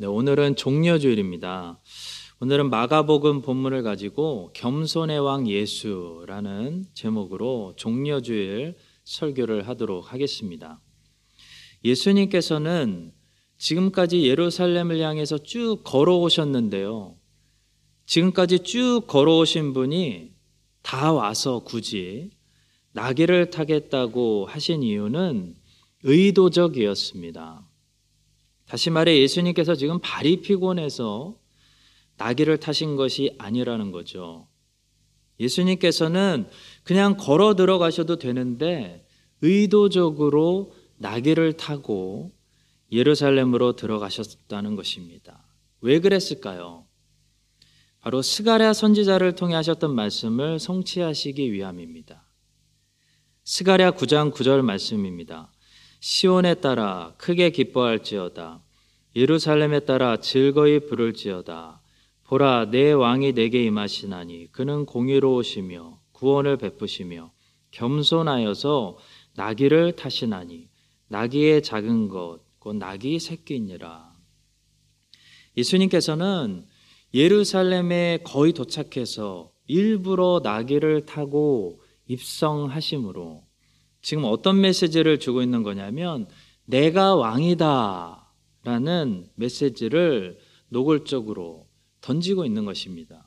네, 오늘은 종려주일입니다. 오늘은 마가복음 본문을 가지고 겸손의 왕 예수라는 제목으로 종려주일 설교를 하도록 하겠습니다. 예수님께서는 지금까지 예루살렘을 향해서 쭉 걸어오셨는데요. 지금까지 쭉 걸어오신 분이 다 와서 굳이 나귀를 타겠다고 하신 이유는 의도적이었습니다. 다시 말해 예수님께서 지금 발이 피곤해서 나귀를 타신 것이 아니라는 거죠. 예수님께서는 그냥 걸어 들어가셔도 되는데 의도적으로 나귀를 타고 예루살렘으로 들어가셨다는 것입니다. 왜 그랬을까요? 바로 스가랴 선지자를 통해 하셨던 말씀을 성취하시기 위함입니다. 스가랴 9장 9절 말씀입니다. 시온에 따라 크게 기뻐할지어다. 예루살렘에 따라 즐거이 부를지어다. 보라, 내 왕이 내게 임하시나니 그는 공의로우시며 구원을 베푸시며 겸손하여서 나귀를 타시나니 나귀의 작은 것 곧 나귀 새끼니라. 예수님께서는 예루살렘에 거의 도착해서 일부러 나귀를 타고 입성하심으로 지금 어떤 메시지를 주고 있는 거냐면 내가 왕이다 라는 메시지를 노골적으로 던지고 있는 것입니다.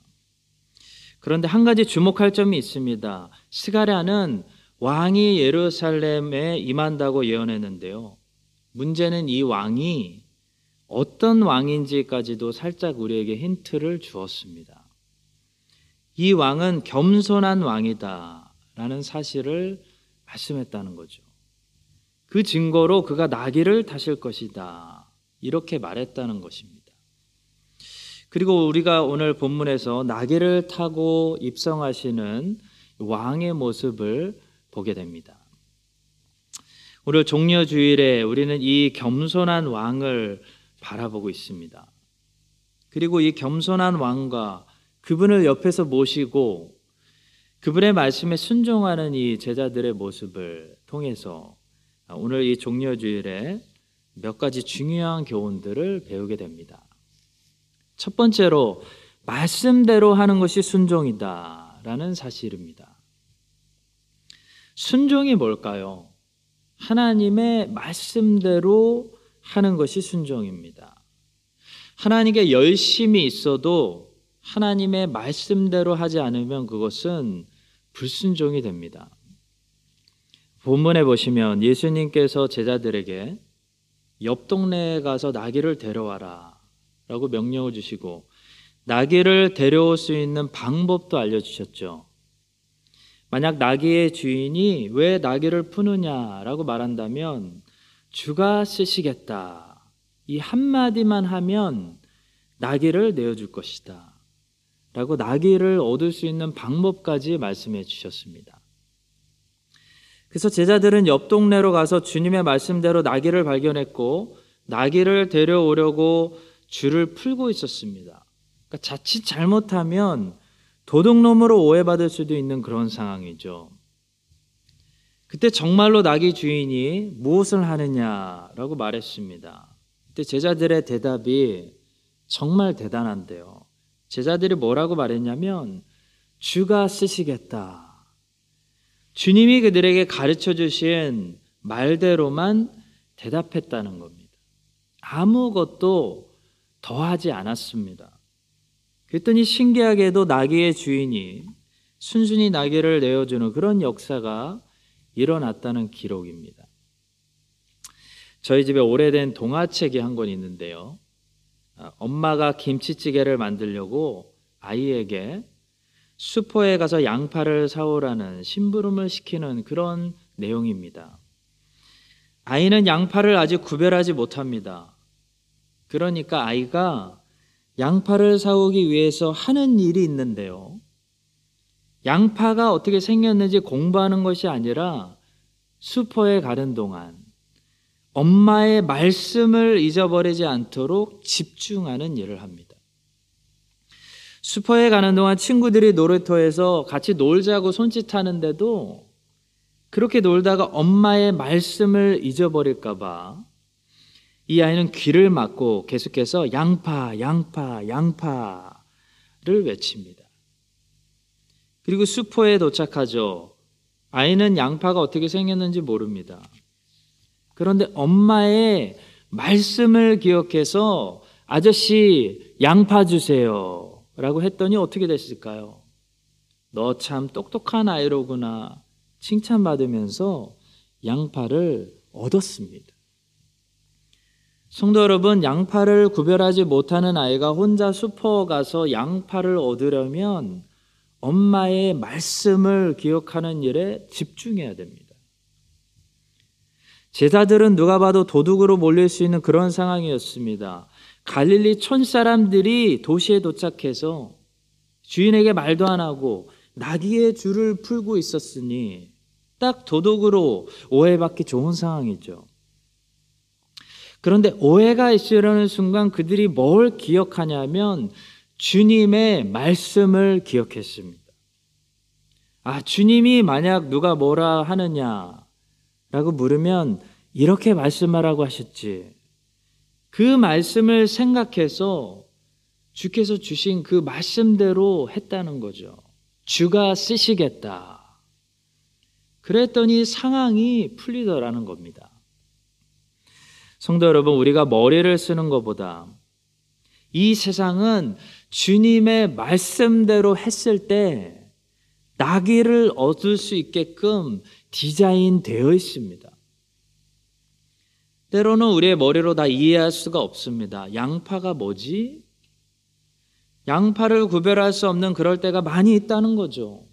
그런데 한 가지 주목할 점이 있습니다. 스가랴는 왕이 예루살렘에 임한다고 예언했는데요. 문제는 이 왕이 어떤 왕인지까지도 살짝 우리에게 힌트를 주었습니다. 이 왕은 겸손한 왕이다 라는 사실을 말씀했다는 거죠. 그 증거로 그가 나귀를 타실 것이다 이렇게 말했다는 것입니다. 그리고 우리가 오늘 본문에서 나귀를 타고 입성하시는 왕의 모습을 보게 됩니다. 오늘 종려주일에 우리는 이 겸손한 왕을 바라보고 있습니다. 그리고 이 겸손한 왕과 그분을 옆에서 모시고 그분의 말씀에 순종하는 이 제자들의 모습을 통해서 오늘 이 종려주일에 몇 가지 중요한 교훈들을 배우게 됩니다. 첫 번째로 말씀대로 하는 것이 순종이다라는 사실입니다. 순종이 뭘까요? 하나님의 말씀대로 하는 것이 순종입니다. 하나님께 열심이 있어도 하나님의 말씀대로 하지 않으면 그것은 불순종이 됩니다. 본문에 보시면 예수님께서 제자들에게 옆 동네에 가서 나귀를 데려와라 라고 명령을 주시고 나귀를 데려올 수 있는 방법도 알려주셨죠. 만약 나귀의 주인이 왜 나귀를 푸느냐라고 말한다면 주가 쓰시겠다 이 한마디만 하면 나귀를 내어줄 것이다 라고 나귀를 얻을 수 있는 방법까지 말씀해 주셨습니다. 그래서 제자들은 옆 동네로 가서 주님의 말씀대로 나귀를 발견했고 나귀를 데려오려고 줄을 풀고 있었습니다. 그러니까 자칫 잘못하면 도둑놈으로 오해받을 수도 있는 그런 상황이죠. 그때 정말로 나귀 주인이 무엇을 하느냐라고 말했습니다. 그때 제자들의 대답이 정말 대단한데요. 제자들이 뭐라고 말했냐면 주가 쓰시겠다. 주님이 그들에게 가르쳐 주신 말대로만 대답했다는 겁니다. 아무것도 더하지 않았습니다. 그랬더니 신기하게도 나귀의 주인이 순순히 나귀를 내어주는 그런 역사가 일어났다는 기록입니다. 저희 집에 오래된 동화책이 한 권 있는데요. 엄마가 김치찌개를 만들려고 아이에게 수포에 가서 양파를 사오라는 심부름을 시키는 그런 내용입니다. 아이는 양파를 아직 구별하지 못합니다. 그러니까 아이가 양파를 사오기 위해서 하는 일이 있는데요. 양파가 어떻게 생겼는지 공부하는 것이 아니라 수포에 가는 동안 엄마의 말씀을 잊어버리지 않도록 집중하는 일을 합니다. 슈퍼에 가는 동안 친구들이 놀이터에서 같이 놀자고 손짓하는데도 그렇게 놀다가 엄마의 말씀을 잊어버릴까 봐 이 아이는 귀를 막고 계속해서 양파, 양파, 양파를 외칩니다. 그리고 수포에 도착하죠. 아이는 양파가 어떻게 생겼는지 모릅니다. 그런데 엄마의 말씀을 기억해서 아저씨 양파 주세요 라고 했더니 어떻게 됐을까요? 너 참 똑똑한 아이로구나 칭찬받으면서 양파를 얻었습니다. 성도 여러분, 양파를 구별하지 못하는 아이가 혼자 슈퍼 가서 양파를 얻으려면 엄마의 말씀을 기억하는 일에 집중해야 됩니다. 제자들은 누가 봐도 도둑으로 몰릴 수 있는 그런 상황이었습니다. 갈릴리 촌사람들이 도시에 도착해서 주인에게 말도 안 하고 나귀의 줄을 풀고 있었으니 딱 도둑으로 오해받기 좋은 상황이죠. 그런데 오해가 있으려는 순간 그들이 뭘 기억하냐면 주님의 말씀을 기억했습니다. 아, 주님이 만약 누가 뭐라 하느냐라고 물으면 이렇게 말씀하라고 하셨지. 그 말씀을 생각해서 주께서 주신 그 말씀대로 했다는 거죠. 주가 쓰시겠다. 그랬더니 상황이 풀리더라는 겁니다. 성도 여러분, 우리가 머리를 쓰는 것보다 이 세상은 주님의 말씀대로 했을 때 나귀를 얻을 수 있게끔 디자인되어 있습니다. 때로는 우리의 머리로 다 이해할 수가 없습니다. 양파가 뭐지? 양파를 구별할 수 없는 그럴 때가 많이 있다는 거죠.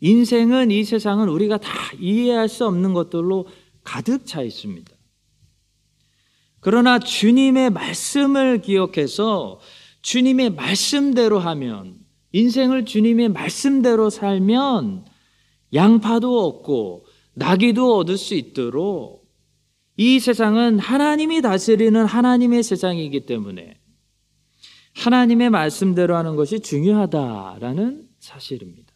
인생은, 이 세상은 우리가 다 이해할 수 없는 것들로 가득 차 있습니다. 그러나 주님의 말씀을 기억해서 주님의 말씀대로 하면, 인생을 주님의 말씀대로 살면 양파도 얻고 나귀도 얻을 수 있도록, 이 세상은 하나님이 다스리는 하나님의 세상이기 때문에 하나님의 말씀대로 하는 것이 중요하다라는 사실입니다.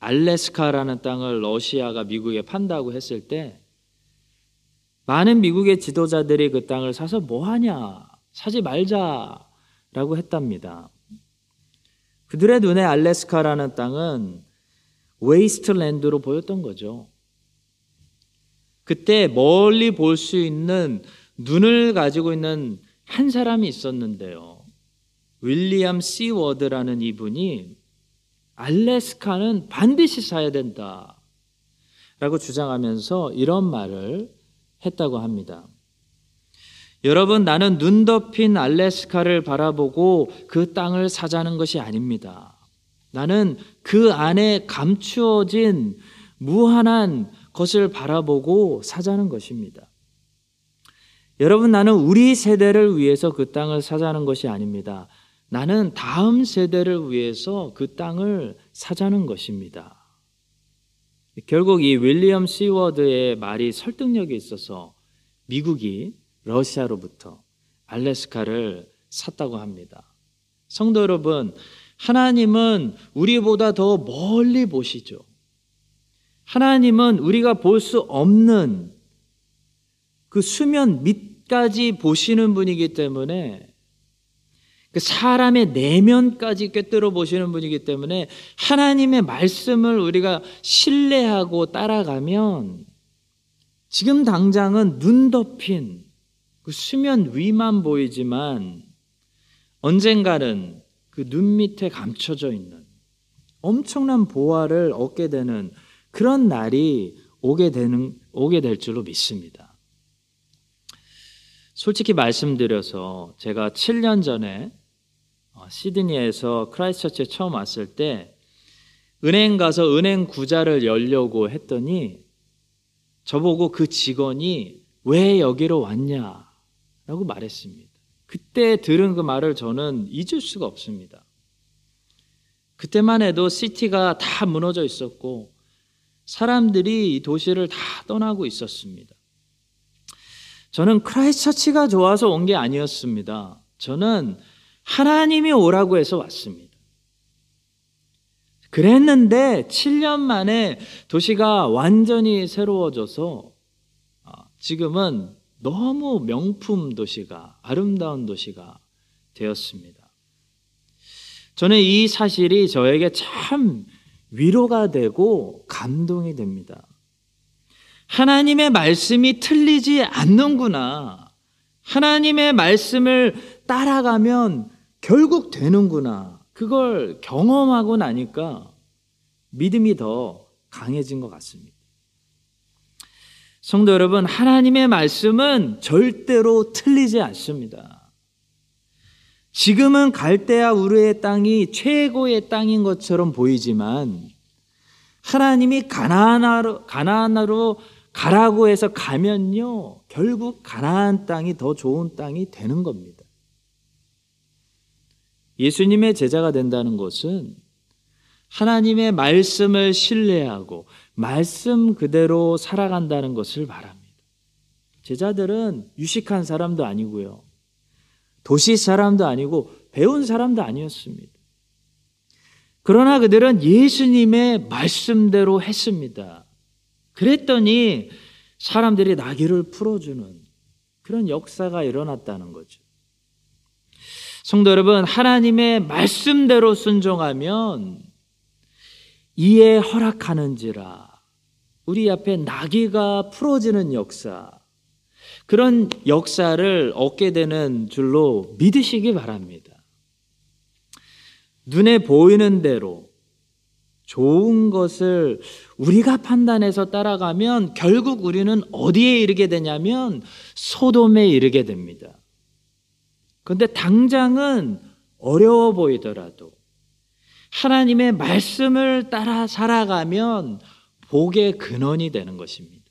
알래스카라는 땅을 러시아가 미국에 판다고 했을 때 많은 미국의 지도자들이 그 땅을 사서 뭐하냐, 사지 말자라고 했답니다. 그들의 눈에 알래스카라는 땅은 웨이스트랜드로 보였던 거죠. 그때 멀리 볼 수 있는 눈을 가지고 있는 한 사람이 있었는데요, 윌리엄 C. 워드라는 이분이 알래스카는 반드시 사야 된다 라고 주장하면서 이런 말을 했다고 합니다. 여러분, 나는 눈 덮인 알래스카를 바라보고 그 땅을 사자는 것이 아닙니다. 나는 그 안에 감추어진 무한한 것을 바라보고 사자는 것입니다. 여러분, 나는 우리 세대를 위해서 그 땅을 사자는 것이 아닙니다. 나는 다음 세대를 위해서 그 땅을 사자는 것입니다. 결국 이 윌리엄 C. 워드의 말이 설득력이 있어서 미국이 러시아로부터 알래스카를 샀다고 합니다. 성도 여러분, 하나님은 우리보다 더 멀리 보시죠. 하나님은 우리가 볼 수 없는 그 수면 밑까지 보시는 분이기 때문에, 그 사람의 내면까지 꿰뚫어 보시는 분이기 때문에 하나님의 말씀을 우리가 신뢰하고 따라가면 지금 당장은 눈 덮인 그 수면 위만 보이지만 언젠가는 그 눈 밑에 감춰져 있는 엄청난 보화를 얻게 되는 그런 날이 오게 될 줄로 믿습니다. 솔직히 말씀드려서 제가 7년 전에 시드니에서 크라이스트처치에 처음 왔을 때 은행 가서 은행 구자를 열려고 했더니 저보고 그 직원이 왜 여기로 왔냐라고 말했습니다. 그때 들은 그 말을 저는 잊을 수가 없습니다. 그때만 해도 시티가 다 무너져 있었고 사람들이 이 도시를 다 떠나고 있었습니다. 저는 크라이스트처치가 좋아서 온 게 아니었습니다. 저는 하나님이 오라고 해서 왔습니다. 그랬는데 7년 만에 도시가 완전히 새로워져서 지금은 너무 명품 도시가, 아름다운 도시가 되었습니다. 저는 이 사실이 저에게 참 위로가 되고 감동이 됩니다. 하나님의 말씀이 틀리지 않는구나. 하나님의 말씀을 따라가면 결국 되는구나. 그걸 경험하고 나니까 믿음이 더 강해진 것 같습니다. 성도 여러분, 하나님의 말씀은 절대로 틀리지 않습니다. 지금은 갈대아 우르의 땅이 최고의 땅인 것처럼 보이지만 하나님이 가나안으로 가라고 해서 가면요, 결국 가나안 땅이 더 좋은 땅이 되는 겁니다. 예수님의 제자가 된다는 것은 하나님의 말씀을 신뢰하고 말씀 그대로 살아간다는 것을 말합니다. 제자들은 유식한 사람도 아니고요, 도시 사람도 아니고 배운 사람도 아니었습니다. 그러나 그들은 예수님의 말씀대로 했습니다. 그랬더니 사람들이 나귀를 풀어주는 그런 역사가 일어났다는 거죠. 성도 여러분, 하나님의 말씀대로 순종하면 이에 허락하는지라, 우리 앞에 나귀가 풀어지는 역사, 그런 역사를 얻게 되는 줄로 믿으시기 바랍니다. 눈에 보이는 대로 좋은 것을 우리가 판단해서 따라가면 결국 우리는 어디에 이르게 되냐면 소돔에 이르게 됩니다. 그런데 당장은 어려워 보이더라도 하나님의 말씀을 따라 살아가면 복의 근원이 되는 것입니다.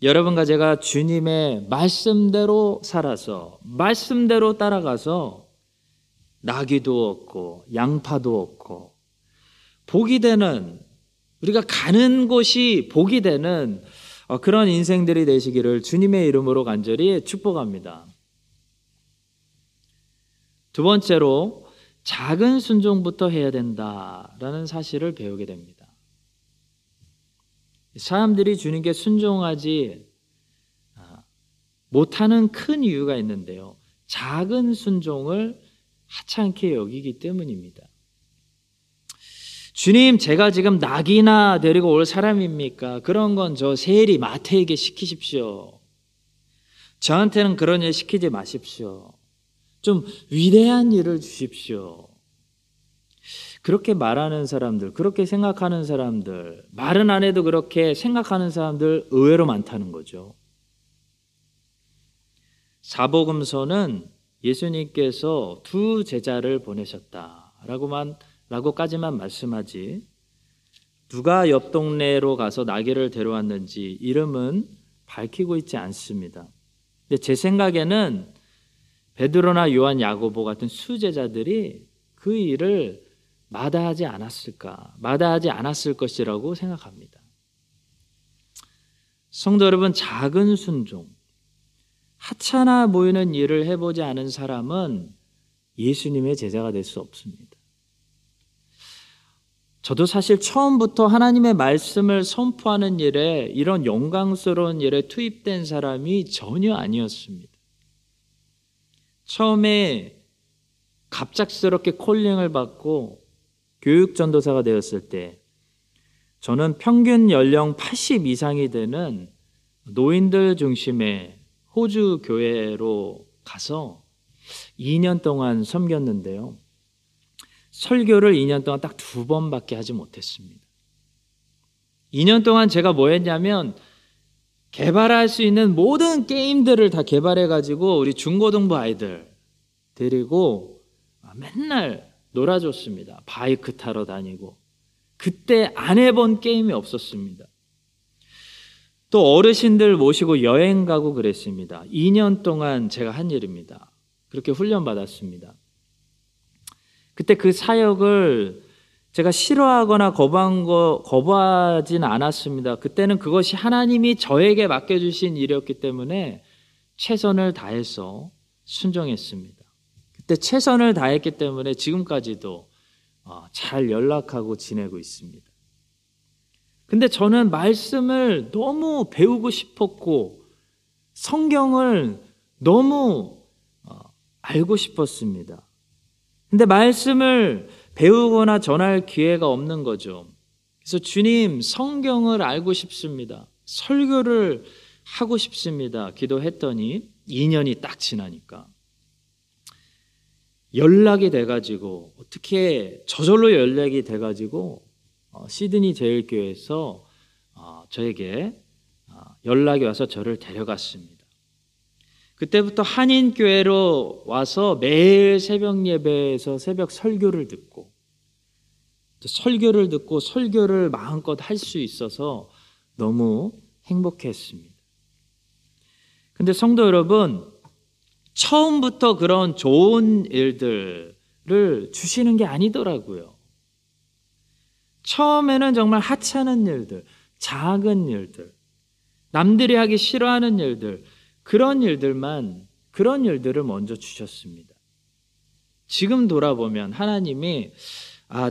여러분과 제가 주님의 말씀대로 살아서, 말씀대로 따라가서 나귀도 얻고 양파도 얻고 복이 되는, 우리가 가는 곳이 복이 되는 그런 인생들이 되시기를 주님의 이름으로 간절히 축복합니다. 두 번째로, 작은 순종부터 해야 된다라는 사실을 배우게 됩니다. 사람들이 주님께 순종하지 못하는 큰 이유가 있는데요, 작은 순종을 하찮게 여기기 때문입니다. 주님, 제가 지금 낙이나 데리고 올 사람입니까? 그런 건 저 세리 마태에게 시키십시오. 저한테는 그런 일 시키지 마십시오. 좀 위대한 일을 주십시오. 그렇게 말하는 사람들, 그렇게 생각하는 사람들, 말은 안 해도 그렇게 생각하는 사람들 의외로 많다는 거죠. 사복음서는 예수님께서 두 제자를 보내셨다라고까지만 말씀하지, 누가 옆 동네로 가서 나귀를 데려왔는지 이름은 밝히고 있지 않습니다. 근데 제 생각에는 베드로나 요한, 야고보 같은 수제자들이 그 일을 마다하지 않았을 것이라고 생각합니다. 성도 여러분, 작은 순종, 하찮아 보이는 일을 해보지 않은 사람은 예수님의 제자가 될 수 없습니다. 저도 사실 처음부터 하나님의 말씀을 선포하는 일에, 이런 영광스러운 일에 투입된 사람이 전혀 아니었습니다. 처음에 갑작스럽게 콜링을 받고 교육전도사가 되었을 때 저는 평균 연령 80 이상이 되는 노인들 중심의 호주 교회로 가서 2년 동안 섬겼는데요, 설교를 2년 동안 딱 2번밖에 하지 못했습니다. 2년 동안 제가 뭐 했냐면 개발할 수 있는 모든 게임들을 다 개발해가지고 우리 중고등부 아이들 데리고 맨날 놀아줬습니다. 바이크 타러 다니고. 그때 안 해본 게임이 없었습니다. 또 어르신들 모시고 여행 가고 그랬습니다. 2년 동안 제가 한 일입니다. 그렇게 훈련받았습니다. 그때 그 사역을 제가 싫어하거나 거부하진 않았습니다. 그때는 그것이 하나님이 저에게 맡겨주신 일이었기 때문에 최선을 다해서 순종했습니다. 그때 최선을 다했기 때문에 지금까지도 잘 연락하고 지내고 있습니다. 근데 저는 말씀을 너무 배우고 싶었고 성경을 너무 알고 싶었습니다. 근데 말씀을 배우거나 전할 기회가 없는 거죠. 그래서 주님, 성경을 알고 싶습니다. 설교를 하고 싶습니다. 기도했더니 2년이 딱 지나니까 연락이 돼가지고, 어떻게 저절로 연락이 돼가지고 시드니 제일교회에서 저에게 연락이 와서 저를 데려갔습니다. 그때부터 한인교회로 와서 매일 새벽 예배에서 새벽 설교를 듣고, 설교를 마음껏 할 수 있어서 너무 행복했습니다. 근데 성도 여러분, 처음부터 그런 좋은 일들을 주시는 게 아니더라고요. 처음에는 정말 하찮은 일들, 작은 일들, 남들이 하기 싫어하는 일들, 그런 일들을 먼저 주셨습니다. 지금 돌아보면 하나님이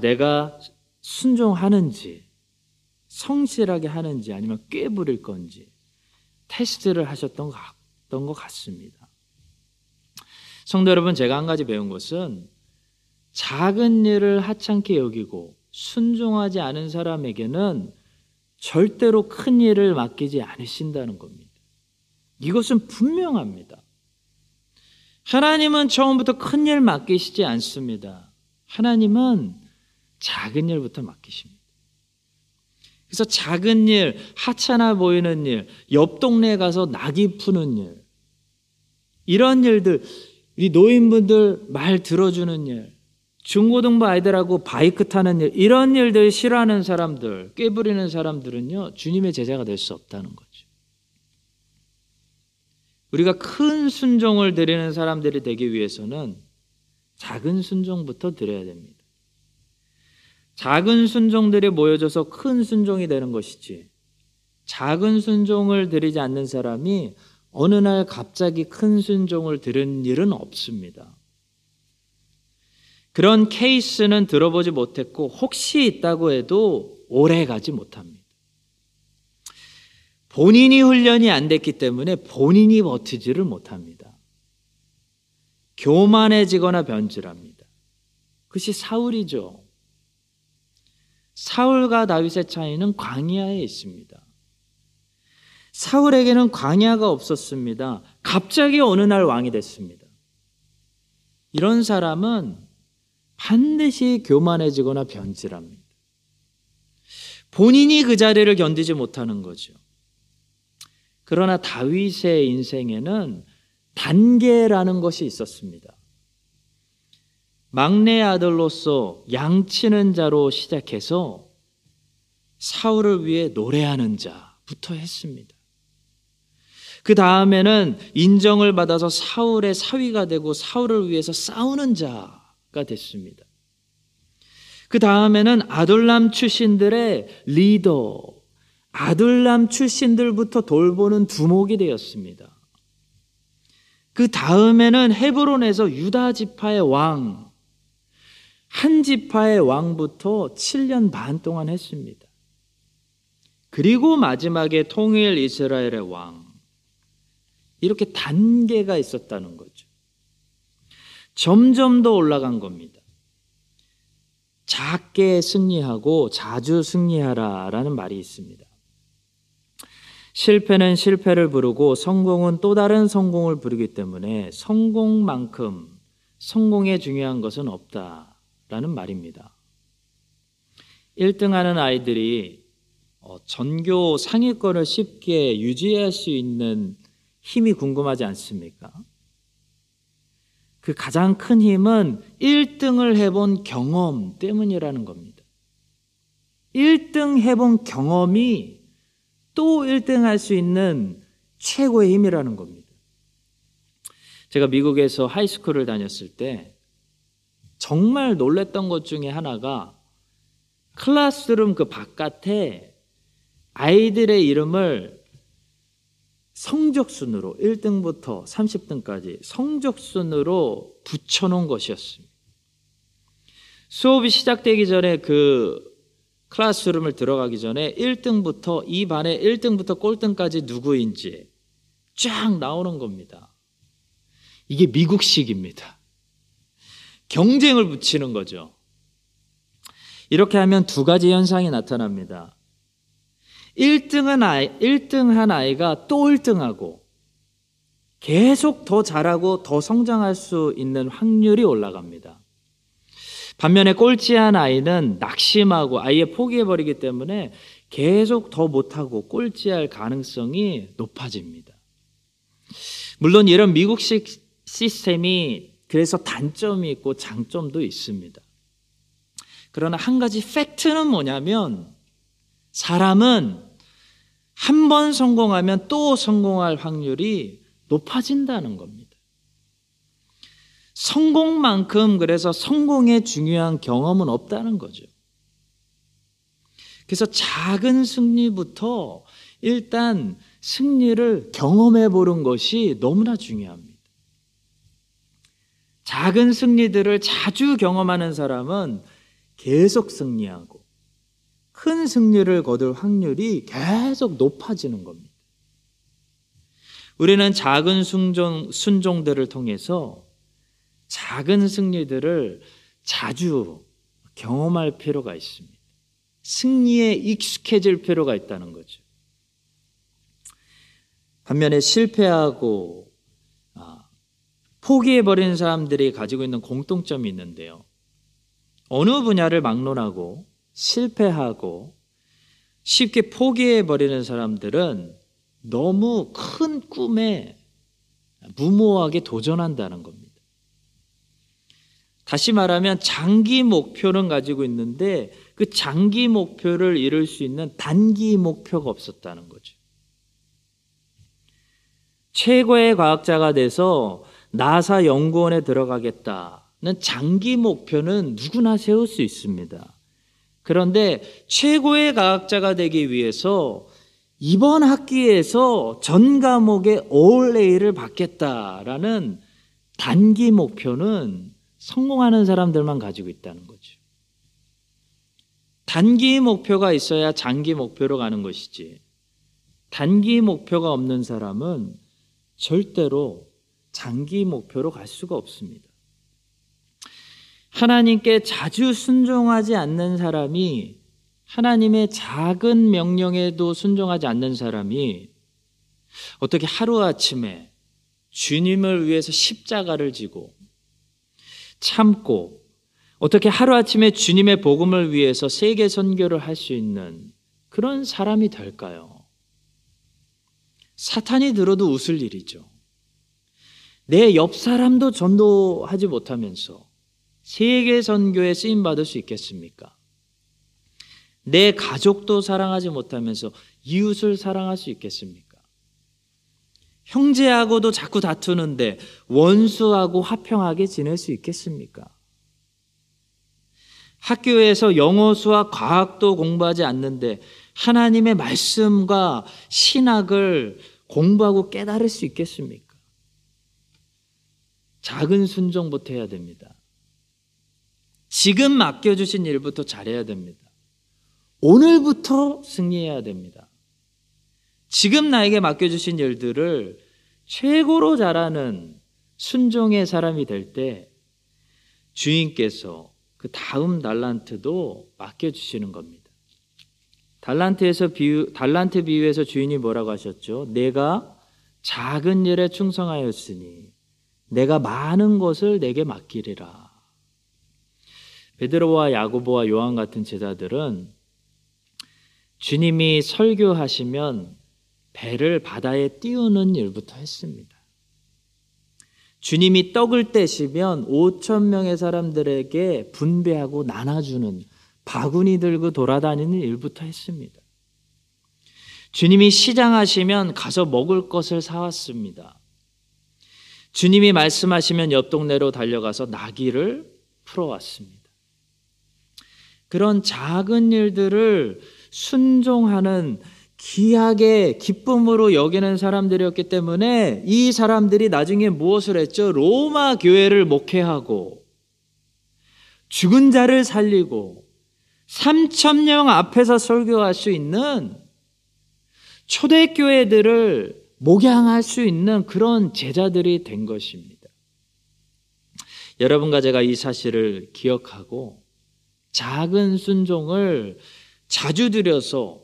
내가 순종하는지, 성실하게 하는지, 아니면 꽤 부릴 건지 테스트를 하셨던 것 같습니다. 성도 여러분, 제가 한 가지 배운 것은, 작은 일을 하찮게 여기고 순종하지 않은 사람에게는 절대로 큰 일을 맡기지 않으신다는 겁니다. 이것은 분명합니다. 하나님은 처음부터 큰 일 맡기시지 않습니다. 하나님은 작은 일부터 맡기십니다. 그래서 작은 일, 하찮아 보이는 일, 옆 동네에 가서 낙이 푸는 일, 이런 일들, 우리 노인분들 말 들어주는 일, 중고등부 아이들하고 바이크 타는 일, 이런 일들 싫어하는 사람들, 꾀부리는 사람들은요, 주님의 제자가 될 수 없다는 거죠. 우리가 큰 순종을 드리는 사람들이 되기 위해서는 작은 순종부터 드려야 됩니다. 작은 순종들이 모여져서 큰 순종이 되는 것이지, 작은 순종을 드리지 않는 사람이 어느 날 갑자기 큰 순종을 들은 일은 없습니다. 그런 케이스는 들어보지 못했고, 혹시 있다고 해도 오래 가지 못합니다. 본인이 훈련이 안 됐기 때문에 본인이 버티지를 못합니다. 교만해지거나 변질합니다. 그것이 사울이죠. 사울과 다윗의 차이는 광야에 있습니다. 사울에게는 광야가 없었습니다. 갑자기 어느 날 왕이 됐습니다. 이런 사람은 반드시 교만해지거나 변질합니다. 본인이 그 자리를 견디지 못하는 거죠. 그러나 다윗의 인생에는 단계라는 것이 있었습니다. 막내 아들로서 양치는 자로 시작해서 사울을 위해 노래하는 자부터 했습니다. 그 다음에는 인정을 받아서 사울의 사위가 되고 사울을 위해서 싸우는 자가 됐습니다. 그 다음에는 아돌람 출신들의 리더, 아돌람 출신들부터 돌보는 두목이 되었습니다. 그 다음에는 헤브론에서 유다 지파의 왕, 한 지파의 왕부터 7년 반 동안 했습니다. 그리고 마지막에 통일 이스라엘의 왕. 이렇게 단계가 있었다는 거죠. 점점 더 올라간 겁니다. 작게 승리하고 자주 승리하라라는 말이 있습니다. 실패는 실패를 부르고 성공은 또 다른 성공을 부르기 때문에 성공만큼 성공에 중요한 것은 없다라는 말입니다. 1등하는 아이들이 전교 상위권을 쉽게 유지할 수 있는 힘이 궁금하지 않습니까? 그 가장 큰 힘은 1등을 해본 경험 때문이라는 겁니다. 1등 해본 경험이 또 1등 할 수 있는 최고의 힘이라는 겁니다. 제가 미국에서 하이스쿨을 다녔을 때 정말 놀랬던 것 중에 하나가, 클래스룸 그 바깥에 아이들의 이름을 성적순으로 1등부터 30등까지 성적순으로 붙여놓은 것이었습니다. 수업이 시작되기 전에 그 클래스룸을 들어가기 전에 1등부터 이 반의 1등부터 꼴등까지 누구인지 쫙 나오는 겁니다. 이게 미국식입니다. 경쟁을 붙이는 거죠. 이렇게 하면 두 가지 현상이 나타납니다. 1등한 아이가 또 1등하고 계속 더 잘하고 더 성장할 수 있는 확률이 올라갑니다. 반면에 꼴찌한 아이는 낙심하고 아예 포기해버리기 때문에 계속 더 못하고 꼴찌할 가능성이 높아집니다. 물론 이런 미국식 시스템이 그래서 단점이 있고 장점도 있습니다. 그러나 한 가지 팩트는 뭐냐면 사람은 한 번 성공하면 또 성공할 확률이 높아진다는 겁니다. 성공만큼 그래서 성공의 중요한 경험은 없다는 거죠. 그래서 작은 승리부터 일단 승리를 경험해 보는 것이 너무나 중요합니다. 작은 승리들을 자주 경험하는 사람은 계속 승리하고 큰 승리를 거둘 확률이 계속 높아지는 겁니다. 우리는 작은 순종들을 통해서 작은 승리들을 자주 경험할 필요가 있습니다. 승리에 익숙해질 필요가 있다는 거죠. 반면에 실패하고 포기해버린 사람들이 가지고 있는 공통점이 있는데요. 어느 분야를 막론하고 실패하고 쉽게 포기해버리는 사람들은 너무 큰 꿈에 무모하게 도전한다는 겁니다. 다시 말하면 장기 목표는 가지고 있는데 그 장기 목표를 이룰 수 있는 단기 목표가 없었다는 거죠. 최고의 과학자가 돼서 나사 연구원에 들어가겠다는 장기 목표는 누구나 세울 수 있습니다. 그런데 최고의 과학자가 되기 위해서 이번 학기에서 전 과목의 All A를 받겠다라는 단기 목표는 성공하는 사람들만 가지고 있다는 거죠. 단기 목표가 있어야 장기 목표로 가는 것이지 단기 목표가 없는 사람은 절대로 장기 목표로 갈 수가 없습니다. 하나님께 자주 순종하지 않는 사람이 하나님의 작은 명령에도 순종하지 않는 사람이 어떻게 하루아침에 주님을 위해서 십자가를 지고 참고 어떻게 하루아침에 주님의 복음을 위해서 세계 선교를 할 수 있는 그런 사람이 될까요? 사탄이 들어도 웃을 일이죠. 내 옆 사람도 전도하지 못하면서 세계 선교에 쓰임받을 수 있겠습니까? 내 가족도 사랑하지 못하면서 이웃을 사랑할 수 있겠습니까? 형제하고도 자꾸 다투는데 원수하고 화평하게 지낼 수 있겠습니까? 학교에서 영어, 수학, 과학도 공부하지 않는데 하나님의 말씀과 신학을 공부하고 깨달을 수 있겠습니까? 작은 순종부터 해야 됩니다. 지금 맡겨주신 일부터 잘해야 됩니다. 오늘부터 승리해야 됩니다. 지금 나에게 맡겨주신 일들을 최고로 잘하는 순종의 사람이 될 때 주인께서 그 다음 달란트도 맡겨주시는 겁니다. 달란트 비유에서 주인이 뭐라고 하셨죠? 내가 작은 일에 충성하였으니 내가 많은 것을 내게 맡기리라. 베드로와 야고보와 요한 같은 제자들은 주님이 설교하시면 배를 바다에 띄우는 일부터 했습니다. 주님이 떡을 떼시면 5,000명의 사람들에게 분배하고 나눠주는 바구니 들고 돌아다니는 일부터 했습니다. 주님이 시장하시면 가서 먹을 것을 사왔습니다. 주님이 말씀하시면 옆 동네로 달려가서 나귀를 풀어왔습니다. 그런 작은 일들을 순종하는 귀하게 기쁨으로 여기는 사람들이었기 때문에 이 사람들이 나중에 무엇을 했죠? 로마 교회를 목회하고 죽은 자를 살리고 3,000명 앞에서 설교할 수 있는, 초대교회들을 목양할 수 있는 그런 제자들이 된 것입니다. 여러분과 제가 이 사실을 기억하고 작은 순종을 자주 드려서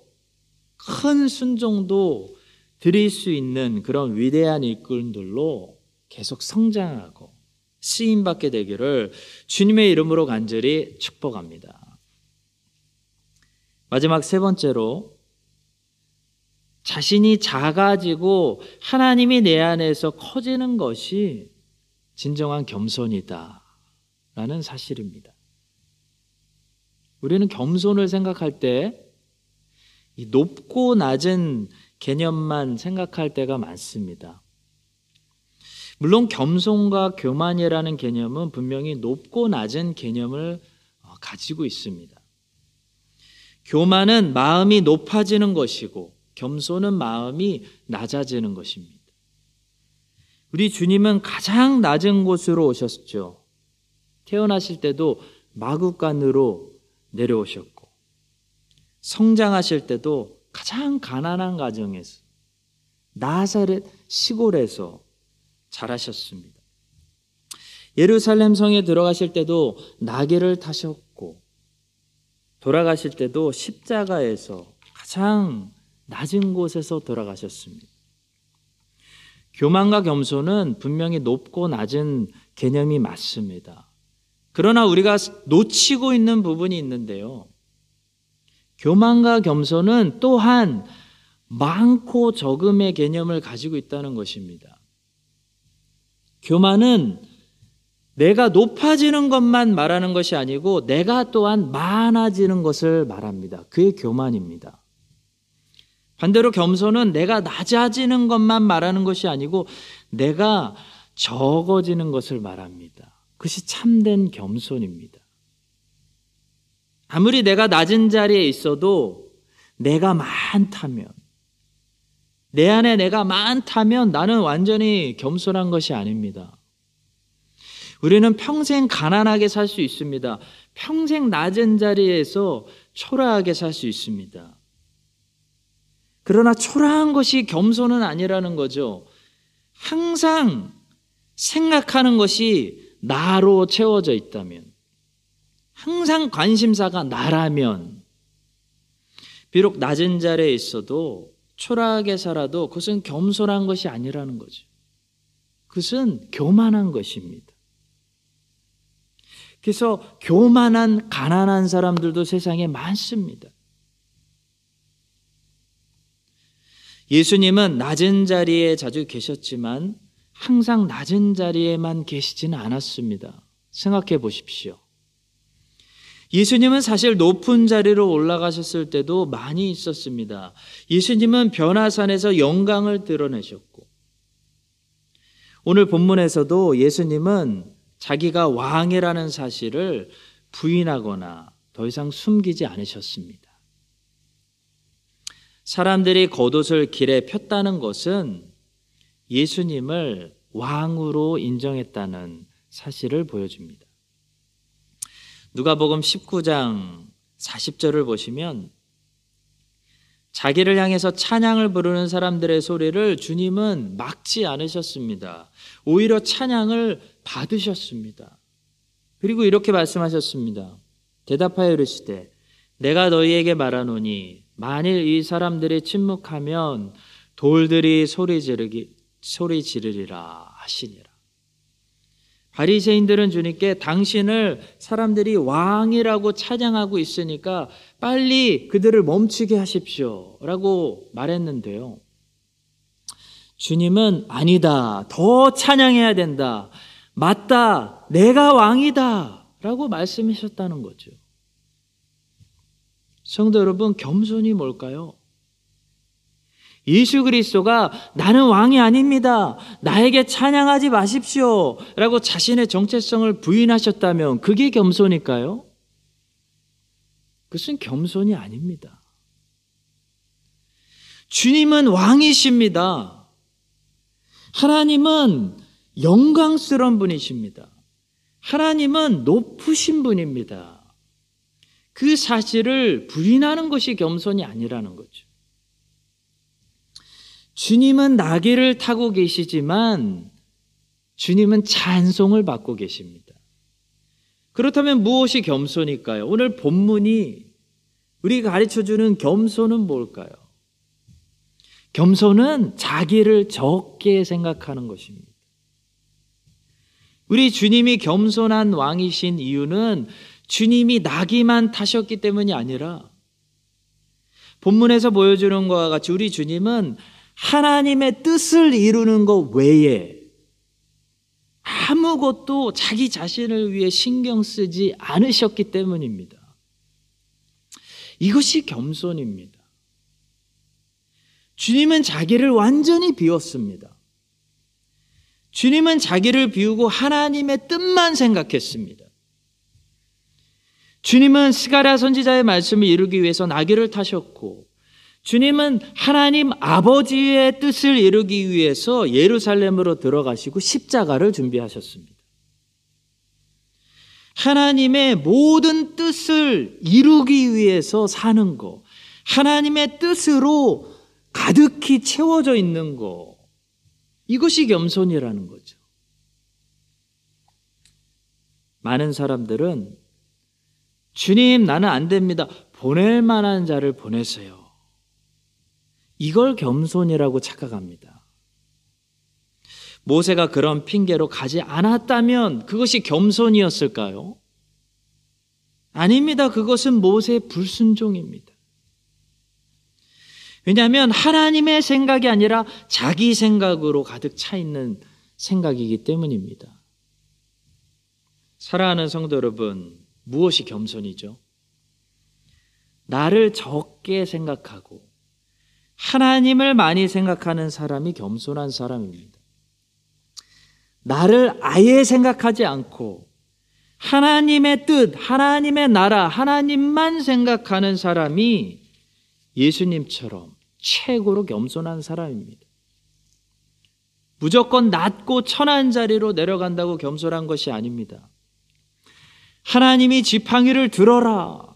큰 순종도 드릴 수 있는 그런 위대한 일꾼들로 계속 성장하고 쓰임받게 되기를 주님의 이름으로 간절히 축복합니다. 마지막 세 번째로, 자신이 작아지고 하나님이 내 안에서 커지는 것이 진정한 겸손이다 라는 사실입니다. 우리는 겸손을 생각할 때 이 높고 낮은 개념만 생각할 때가 많습니다. 물론 겸손과 교만이라는 개념은 분명히 높고 낮은 개념을 가지고 있습니다. 교만은 마음이 높아지는 것이고 겸손은 마음이 낮아지는 것입니다. 우리 주님은 가장 낮은 곳으로 오셨죠. 태어나실 때도 마구간으로 내려오셨고, 성장하실 때도 가장 가난한 가정에서, 나사렛 시골에서 자라셨습니다. 예루살렘 성에 들어가실 때도 나귀를 타셨고, 돌아가실 때도 십자가에서 가장 낮은 곳에서 돌아가셨습니다. 교만과 겸손은 분명히 높고 낮은 개념이 맞습니다. 그러나 우리가 놓치고 있는 부분이 있는데요, 교만과 겸손은 또한 많고 적음의 개념을 가지고 있다는 것입니다. 교만은 내가 높아지는 것만 말하는 것이 아니고 내가 또한 많아지는 것을 말합니다. 그게 교만입니다. 반대로 겸손은 내가 낮아지는 것만 말하는 것이 아니고 내가 적어지는 것을 말합니다. 그것이 참된 겸손입니다. 아무리 내가 낮은 자리에 있어도 내가 많다면, 내 안에 내가 많다면 나는 완전히 겸손한 것이 아닙니다. 우리는 평생 가난하게 살 수 있습니다. 평생 낮은 자리에서 초라하게 살 수 있습니다. 그러나 초라한 것이 겸손은 아니라는 거죠. 항상 생각하는 것이 나로 채워져 있다면, 항상 관심사가 나라면, 비록 낮은 자리에 있어도 초라하게 살아도 그것은 겸손한 것이 아니라는 거죠. 그것은 교만한 것입니다. 그래서 교만한 가난한 사람들도 세상에 많습니다. 예수님은 낮은 자리에 자주 계셨지만 항상 낮은 자리에만 계시지는 않았습니다. 생각해 보십시오. 예수님은 사실 높은 자리로 올라가셨을 때도 많이 있었습니다. 예수님은 변화산에서 영광을 드러내셨고, 오늘 본문에서도 예수님은 자기가 왕이라는 사실을 부인하거나 더 이상 숨기지 않으셨습니다. 사람들이 겉옷을 길에 폈다는 것은 예수님을 왕으로 인정했다는 사실을 보여줍니다. 누가복음 19장 40절을 보시면, 자기를 향해서 찬양을 부르는 사람들의 소리를 주님은 막지 않으셨습니다. 오히려 찬양을 받으셨습니다. 그리고 이렇게 말씀하셨습니다. 대답하여 이르시되, 내가 너희에게 말하노니 만일 이 사람들이 침묵하면 돌들이 소리 지르리라 하시니라. 바리새인들은 주님께 당신을 사람들이 왕이라고 찬양하고 있으니까 빨리 그들을 멈추게 하십시오 라고 말했는데요, 주님은 아니다, 더 찬양해야 된다, 맞다, 내가 왕이다 라고 말씀하셨다는 거죠. 성도 여러분, 겸손이 뭘까요? 예수 그리스도가 나는 왕이 아닙니다, 나에게 찬양하지 마십시오 라고 자신의 정체성을 부인하셨다면 그게 겸손일까요? 그것은 겸손이 아닙니다. 주님은 왕이십니다. 하나님은 영광스러운 분이십니다. 하나님은 높으신 분입니다. 그 사실을 부인하는 것이 겸손이 아니라는 거죠. 주님은 나귀를 타고 계시지만 주님은 찬송을 받고 계십니다. 그렇다면 무엇이 겸손일까요? 오늘 본문이 우리가 가르쳐주는 겸손은 뭘까요? 겸손은 자기를 적게 생각하는 것입니다. 우리 주님이 겸손한 왕이신 이유는 주님이 나귀만 타셨기 때문이 아니라 본문에서 보여주는 것과 같이 우리 주님은 하나님의 뜻을 이루는 것 외에 아무것도 자기 자신을 위해 신경 쓰지 않으셨기 때문입니다. 이것이 겸손입니다. 주님은 자기를 완전히 비웠습니다. 주님은 자기를 비우고 하나님의 뜻만 생각했습니다. 주님은 스가랴 선지자의 말씀을 이루기 위해서 나귀를 타셨고 주님은 하나님 아버지의 뜻을 이루기 위해서 예루살렘으로 들어가시고 십자가를 준비하셨습니다. 하나님의 모든 뜻을 이루기 위해서 사는 것, 하나님의 뜻으로 가득히 채워져 있는 것, 이것이 겸손이라는 거죠. 많은 사람들은 주님 나는 안 됩니다. 보낼 만한 자를 보내세요. 이걸 겸손이라고 착각합니다. 모세가 그런 핑계로 가지 않았다면 그것이 겸손이었을까요? 아닙니다. 그것은 모세의 불순종입니다. 왜냐하면 하나님의 생각이 아니라 자기 생각으로 가득 차 있는 생각이기 때문입니다. 사랑하는 성도 여러분, 무엇이 겸손이죠? 나를 적게 생각하고 하나님을 많이 생각하는 사람이 겸손한 사람입니다. 나를 아예 생각하지 않고 하나님의 뜻, 하나님의 나라, 하나님만 생각하는 사람이 예수님처럼 최고로 겸손한 사람입니다. 무조건 낮고 천한 자리로 내려간다고 겸손한 것이 아닙니다. 하나님이 지팡이를 들어라,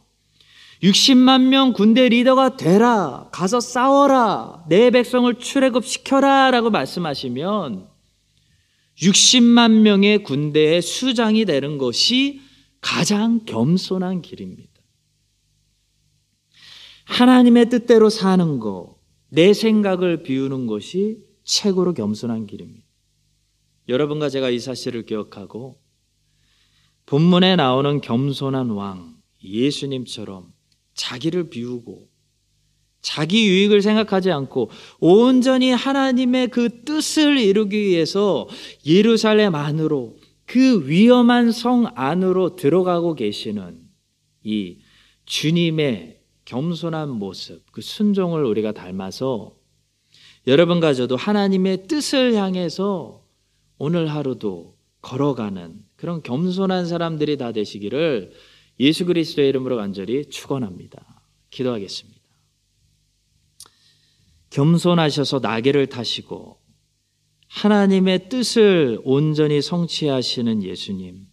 60만 명 군대 리더가 되라, 가서 싸워라, 내 백성을 출애굽시켜라 라고 말씀하시면 60만 명의 군대의 수장이 되는 것이 가장 겸손한 길입니다. 하나님의 뜻대로 사는 것, 내 생각을 비우는 것이 최고로 겸손한 길입니다. 여러분과 제가 이 사실을 기억하고 본문에 나오는 겸손한 왕 예수님처럼 자기를 비우고 자기 유익을 생각하지 않고 온전히 하나님의 그 뜻을 이루기 위해서 예루살렘 안으로, 그 위험한 성 안으로 들어가고 계시는 이 주님의 겸손한 모습, 그 순종을 우리가 닮아서 여러분과 저도 하나님의 뜻을 향해서 오늘 하루도 걸어가는 그런 겸손한 사람들이 다 되시기를 예수 그리스도의 이름으로 간절히 축원합니다. 기도하겠습니다. 겸손하셔서 나귀를 타시고 하나님의 뜻을 온전히 성취하시는 예수님,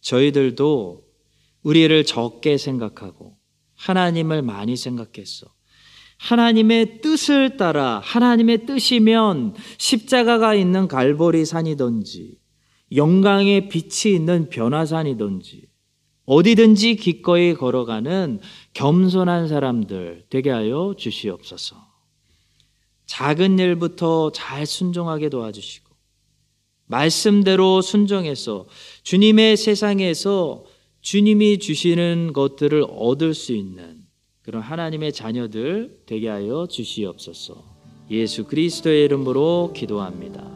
저희들도 우리를 적게 생각하고 하나님을 많이 생각했어, 하나님의 뜻을 따라, 하나님의 뜻이면 십자가가 있는 갈보리 산이든지 영광의 빛이 있는 변화산이든지 어디든지 기꺼이 걸어가는 겸손한 사람들 되게 하여 주시옵소서. 작은 일부터 잘 순종하게 도와주시고 말씀대로 순종해서 주님의 세상에서 주님이 주시는 것들을 얻을 수 있는 그런 하나님의 자녀들 되게 하여 주시옵소서. 예수 그리스도의 이름으로 기도합니다.